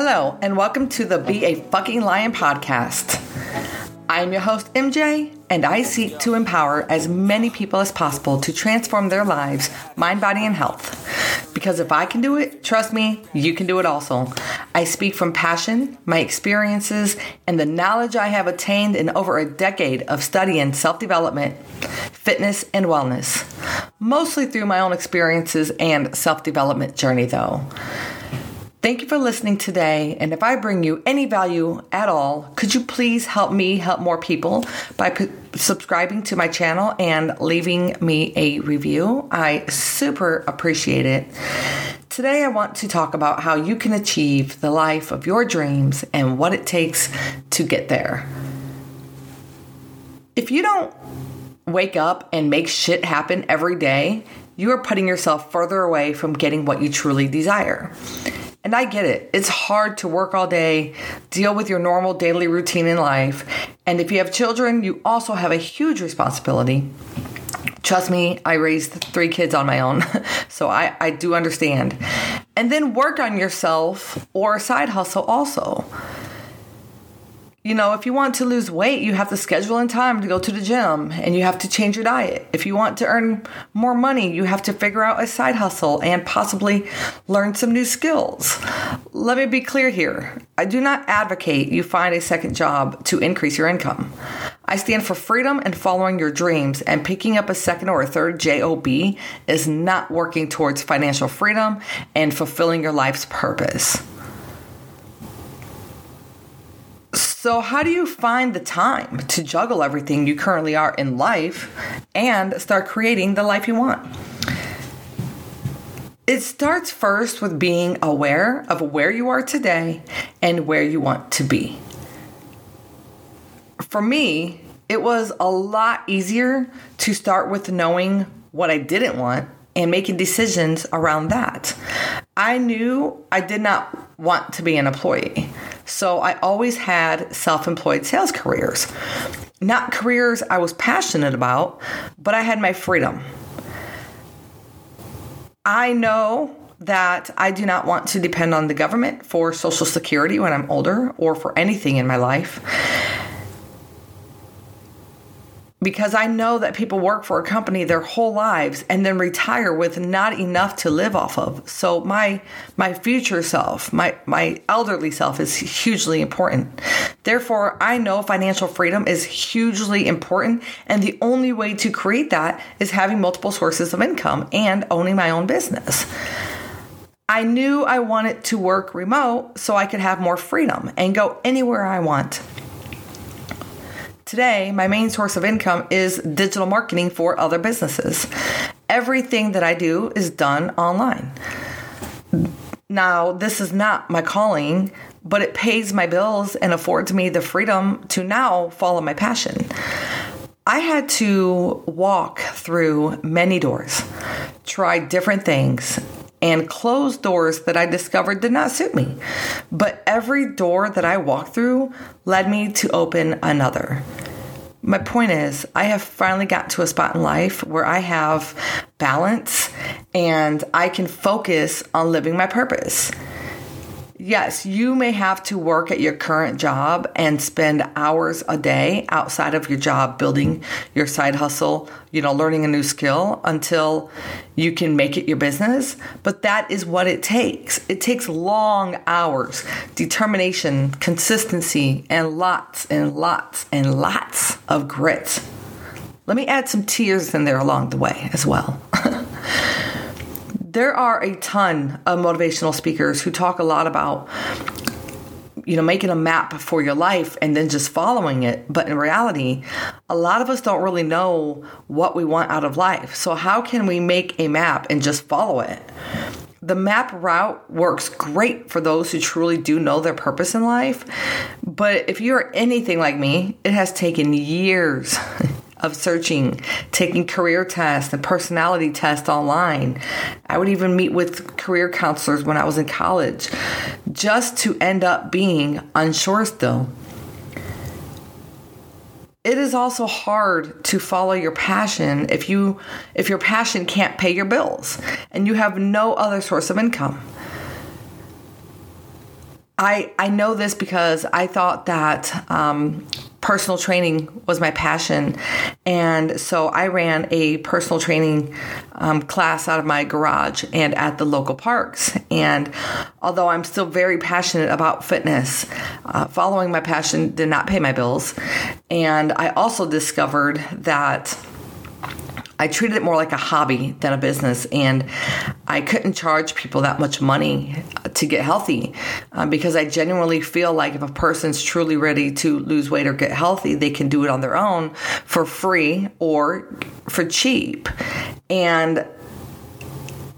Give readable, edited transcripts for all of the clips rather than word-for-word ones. Hello, and welcome to the Be a Fucking Lion podcast. I'm your host, MJ, and I seek to empower as many people as possible to transform their lives, mind, body, and health. Because if I can do it, trust me, you can do it also. I speak from passion, my experiences, and the knowledge I have attained in over a decade of studying self-development, fitness, and wellness. Mostly through my own experiences and self-development journey, though. Thank you for listening today, and if I bring you any value at all, could you please help me help more people by subscribing to my channel and leaving me a review? I super appreciate it. Today, I want to talk about how you can achieve the life of your dreams and what it takes to get there. If you don't wake up and make shit happen every day, you are putting yourself further away from getting what you truly desire. And I get it. It's hard to work all day, deal with your normal daily routine in life. And if you have children, you also have a huge responsibility. Trust me, I raised 3 kids on my own, so I do understand. And then work on yourself or side hustle also. You know, if you want to lose weight, you have to schedule in time to go to the gym and you have to change your diet. If you want to earn more money, you have to figure out a side hustle and possibly learn some new skills. Let me be clear here. I do not advocate you find a second job to increase your income. I stand for freedom and following your dreams, and picking up a second or a third job is not working towards financial freedom and fulfilling your life's purpose. So how do you find the time to juggle everything you currently are in life and start creating the life you want? It starts first with being aware of where you are today and where you want to be. For me, it was a lot easier to start with knowing what I didn't want and making decisions around that. I knew I did not want to be an employee. So I always had self-employed sales careers, not careers I was passionate about, but I had my freedom. I know that I do not want to depend on the government for Social Security when I'm older or for anything in my life, because I know that people work for a company their whole lives and then retire with not enough to live off of. So my future self, my elderly self is hugely important. Therefore, I know financial freedom is hugely important. And the only way to create that is having multiple sources of income and owning my own business. I knew I wanted to work remote so I could have more freedom and go anywhere I want. Today, my main source of income is digital marketing for other businesses. Everything that I do is done online. Now, this is not my calling, but it pays my bills and affords me the freedom to now follow my passion. I had to walk through many doors, try different things, and close doors that I discovered did not suit me. But every door that I walked through led me to open another. My point is, I have finally got to a spot in life where I have balance and I can focus on living my purpose. Yes, you may have to work at your current job and spend hours a day outside of your job building your side hustle, learning a new skill until you can make it your business. But that is what it takes. It takes long hours, determination, consistency, and lots and lots and lots of grit. Let me add some tears in there along the way as well. There are a ton of motivational speakers who talk a lot about, making a map for your life and then just following it. But in reality, a lot of us don't really know what we want out of life. So how can we make a map and just follow it? The map route works great for those who truly do know their purpose in life. But if you're anything like me, it has taken years of searching, taking career tests and personality tests online. I would even meet with career counselors when I was in college just to end up being unsure still. It is also hard to follow your passion if your passion can't pay your bills and you have no other source of income. I know this because I thought that personal training was my passion. And so I ran a personal training class out of my garage and at the local parks. And although I'm still very passionate about fitness, following my passion did not pay my bills. And I also discovered that I treated it more like a hobby than a business, and I couldn't charge people that much money to get healthy because I genuinely feel like if a person's truly ready to lose weight or get healthy, they can do it on their own for free or for cheap. And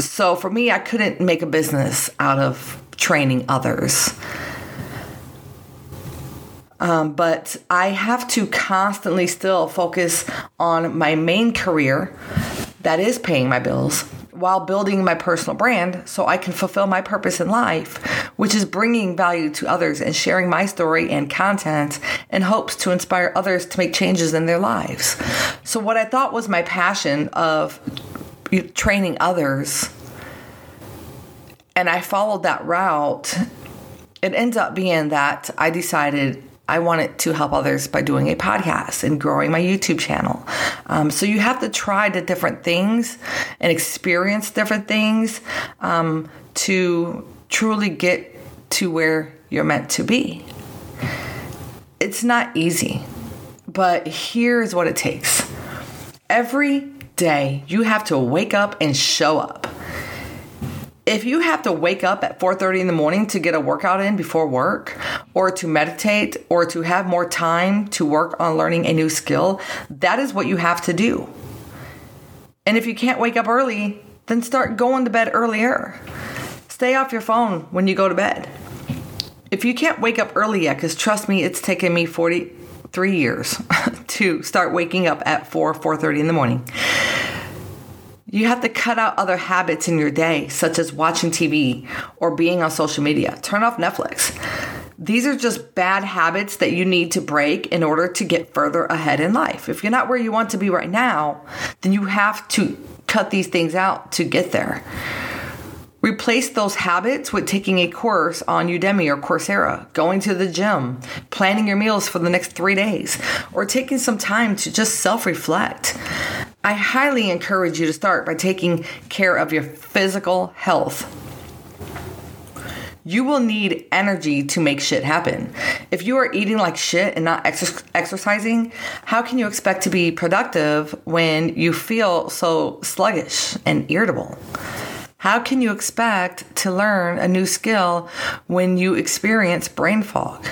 so for me, I couldn't make a business out of training others. But I have to constantly still focus on my main career that is paying my bills while building my personal brand so I can fulfill my purpose in life, which is bringing value to others and sharing my story and content in hopes to inspire others to make changes in their lives. So what I thought was my passion of training others, and I followed that route, it ends up being that I decided I wanted to help others by doing a podcast and growing my YouTube channel. So you have to try the different things and experience different things to truly get to where you're meant to be. It's not easy, but here's what it takes. Every day you have to wake up and show up. If you have to wake up at 4:30 in the morning to get a workout in before work, or to meditate, or to have more time to work on learning a new skill, that is what you have to do. And if you can't wake up early, then start going to bed earlier. Stay off your phone when you go to bed. If you can't wake up early yet, because trust me, it's taken me 43 years to start waking up at 4:30 in the morning. You have to cut out other habits in your day, such as watching TV or being on social media. Turn off Netflix. These are just bad habits that you need to break in order to get further ahead in life. If you're not where you want to be right now, then you have to cut these things out to get there. Replace those habits with taking a course on Udemy or Coursera, going to the gym, planning your meals for the next 3 days, or taking some time to just self-reflect. I highly encourage you to start by taking care of your physical health. You will need energy to make shit happen. If you are eating like shit and not exercising, how can you expect to be productive when you feel so sluggish and irritable? How can you expect to learn a new skill when you experience brain fog?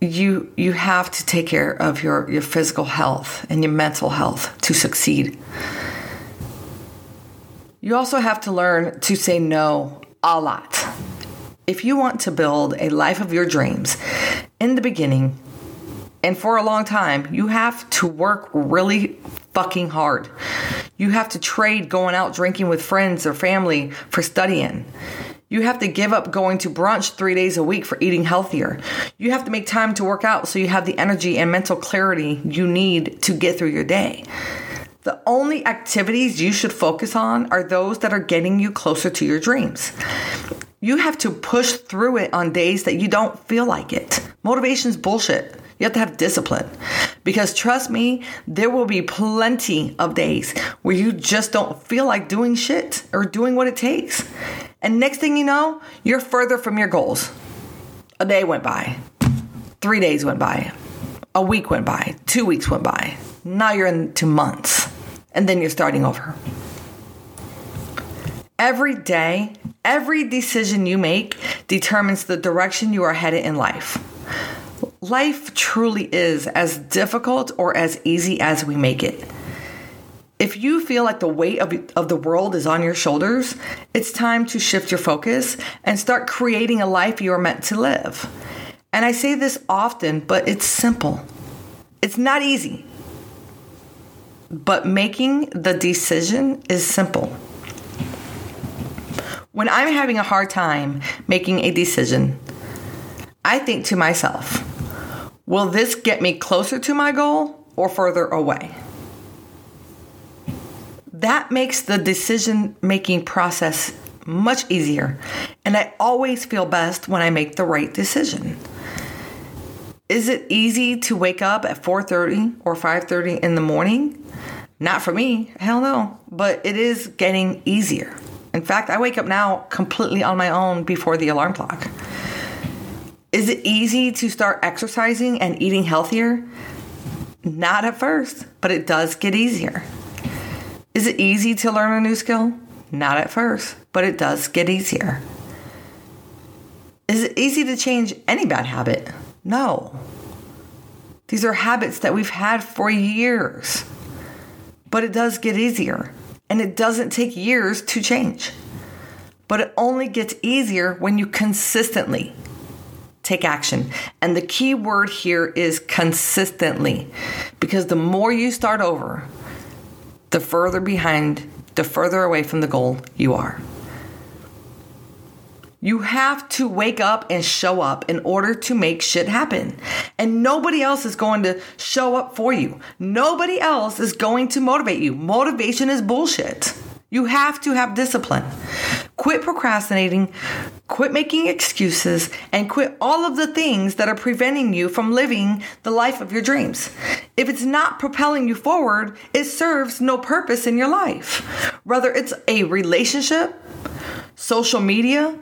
You have to take care of your physical health and your mental health to succeed. You also have to learn to say no a lot. If you want to build a life of your dreams in the beginning and for a long time, you have to work really fucking hard. You have to trade going out drinking with friends or family for studying. You have to give up going to brunch 3 days a week for eating healthier. You have to make time to work out so you have the energy and mental clarity you need to get through your day. The only activities you should focus on are those that are getting you closer to your dreams. You have to push through it on days that you don't feel like it. Motivation's bullshit. You have to have discipline, because trust me, there will be plenty of days where you just don't feel like doing shit or doing what it takes. And next thing you know, you're further from your goals. A day went by, 3 days went by, a week went by, 2 weeks went by. Now you're into months, and then you're starting over. Every day, every decision you make determines the direction you are headed in life. Life truly is as difficult or as easy as we make it. If you feel like the weight of the world is on your shoulders, it's time to shift your focus and start creating a life you are meant to live. And I say this often, but it's simple. It's not easy, but making the decision is simple. When I'm having a hard time making a decision, I think to myself, will this get me closer to my goal or further away? That makes the decision-making process much easier. And I always feel best when I make the right decision. Is it easy to wake up at 4:30 or 5:30 in the morning? Not for me. Hell no. But it is getting easier. In fact, I wake up now completely on my own before the alarm clock. Is it easy to start exercising and eating healthier? Not at first, but it does get easier. Is it easy to learn a new skill? Not at first, but it does get easier. Is it easy to change any bad habit? No. These are habits that we've had for years, but it does get easier. And it doesn't take years to change. But it only gets easier when you consistently take action. And the key word here is consistently. Because the more you start over, the further behind, the further away from the goal you are. You have to wake up and show up in order to make shit happen. And nobody else is going to show up for you. Nobody else is going to motivate you. Motivation is bullshit. You have to have discipline. Quit procrastinating, quit making excuses, and quit all of the things that are preventing you from living the life of your dreams. If it's not propelling you forward, it serves no purpose in your life. Whether it's a relationship, social media,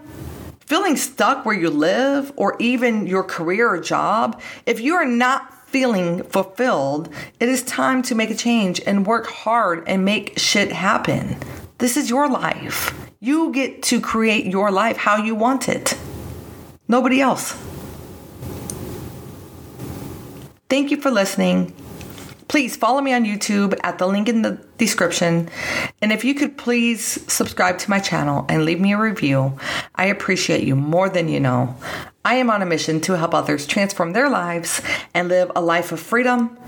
feeling stuck where you live, or even your career or job, if you are not feeling fulfilled, it is time to make a change and work hard and make shit happen. This is your life. You get to create your life how you want it. Nobody else. Thank you for listening. Please follow me on YouTube at the link in the description. And if you could please subscribe to my channel and leave me a review, I appreciate you more than you know. I am on a mission to help others transform their lives and live a life of freedom.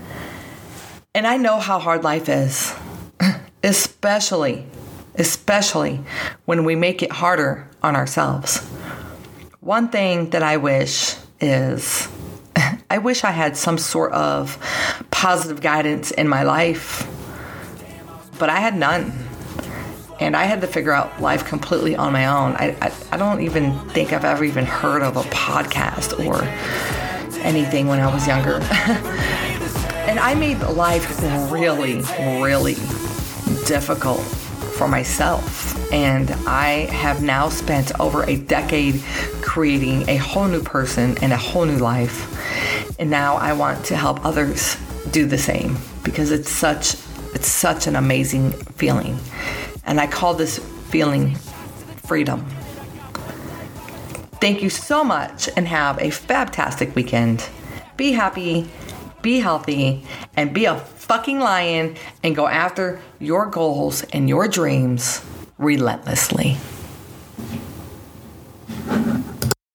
And I know how hard life is, especially when we make it harder on ourselves. One thing that I wish is I wish I had some sort of positive guidance in my life, but I had none. And I had to figure out life completely on my own. I don't even think I've ever even heard of a podcast or anything when I was younger. And I made life really, really difficult for myself. And I have now spent over a decade creating a whole new person and a whole new life. And now I want to help others do the same because it's such an amazing feeling. And I call this feeling freedom. Thank you so much and have a fantastic weekend. Be happy, be healthy, and be a fucking lion and go after your goals and your dreams relentlessly.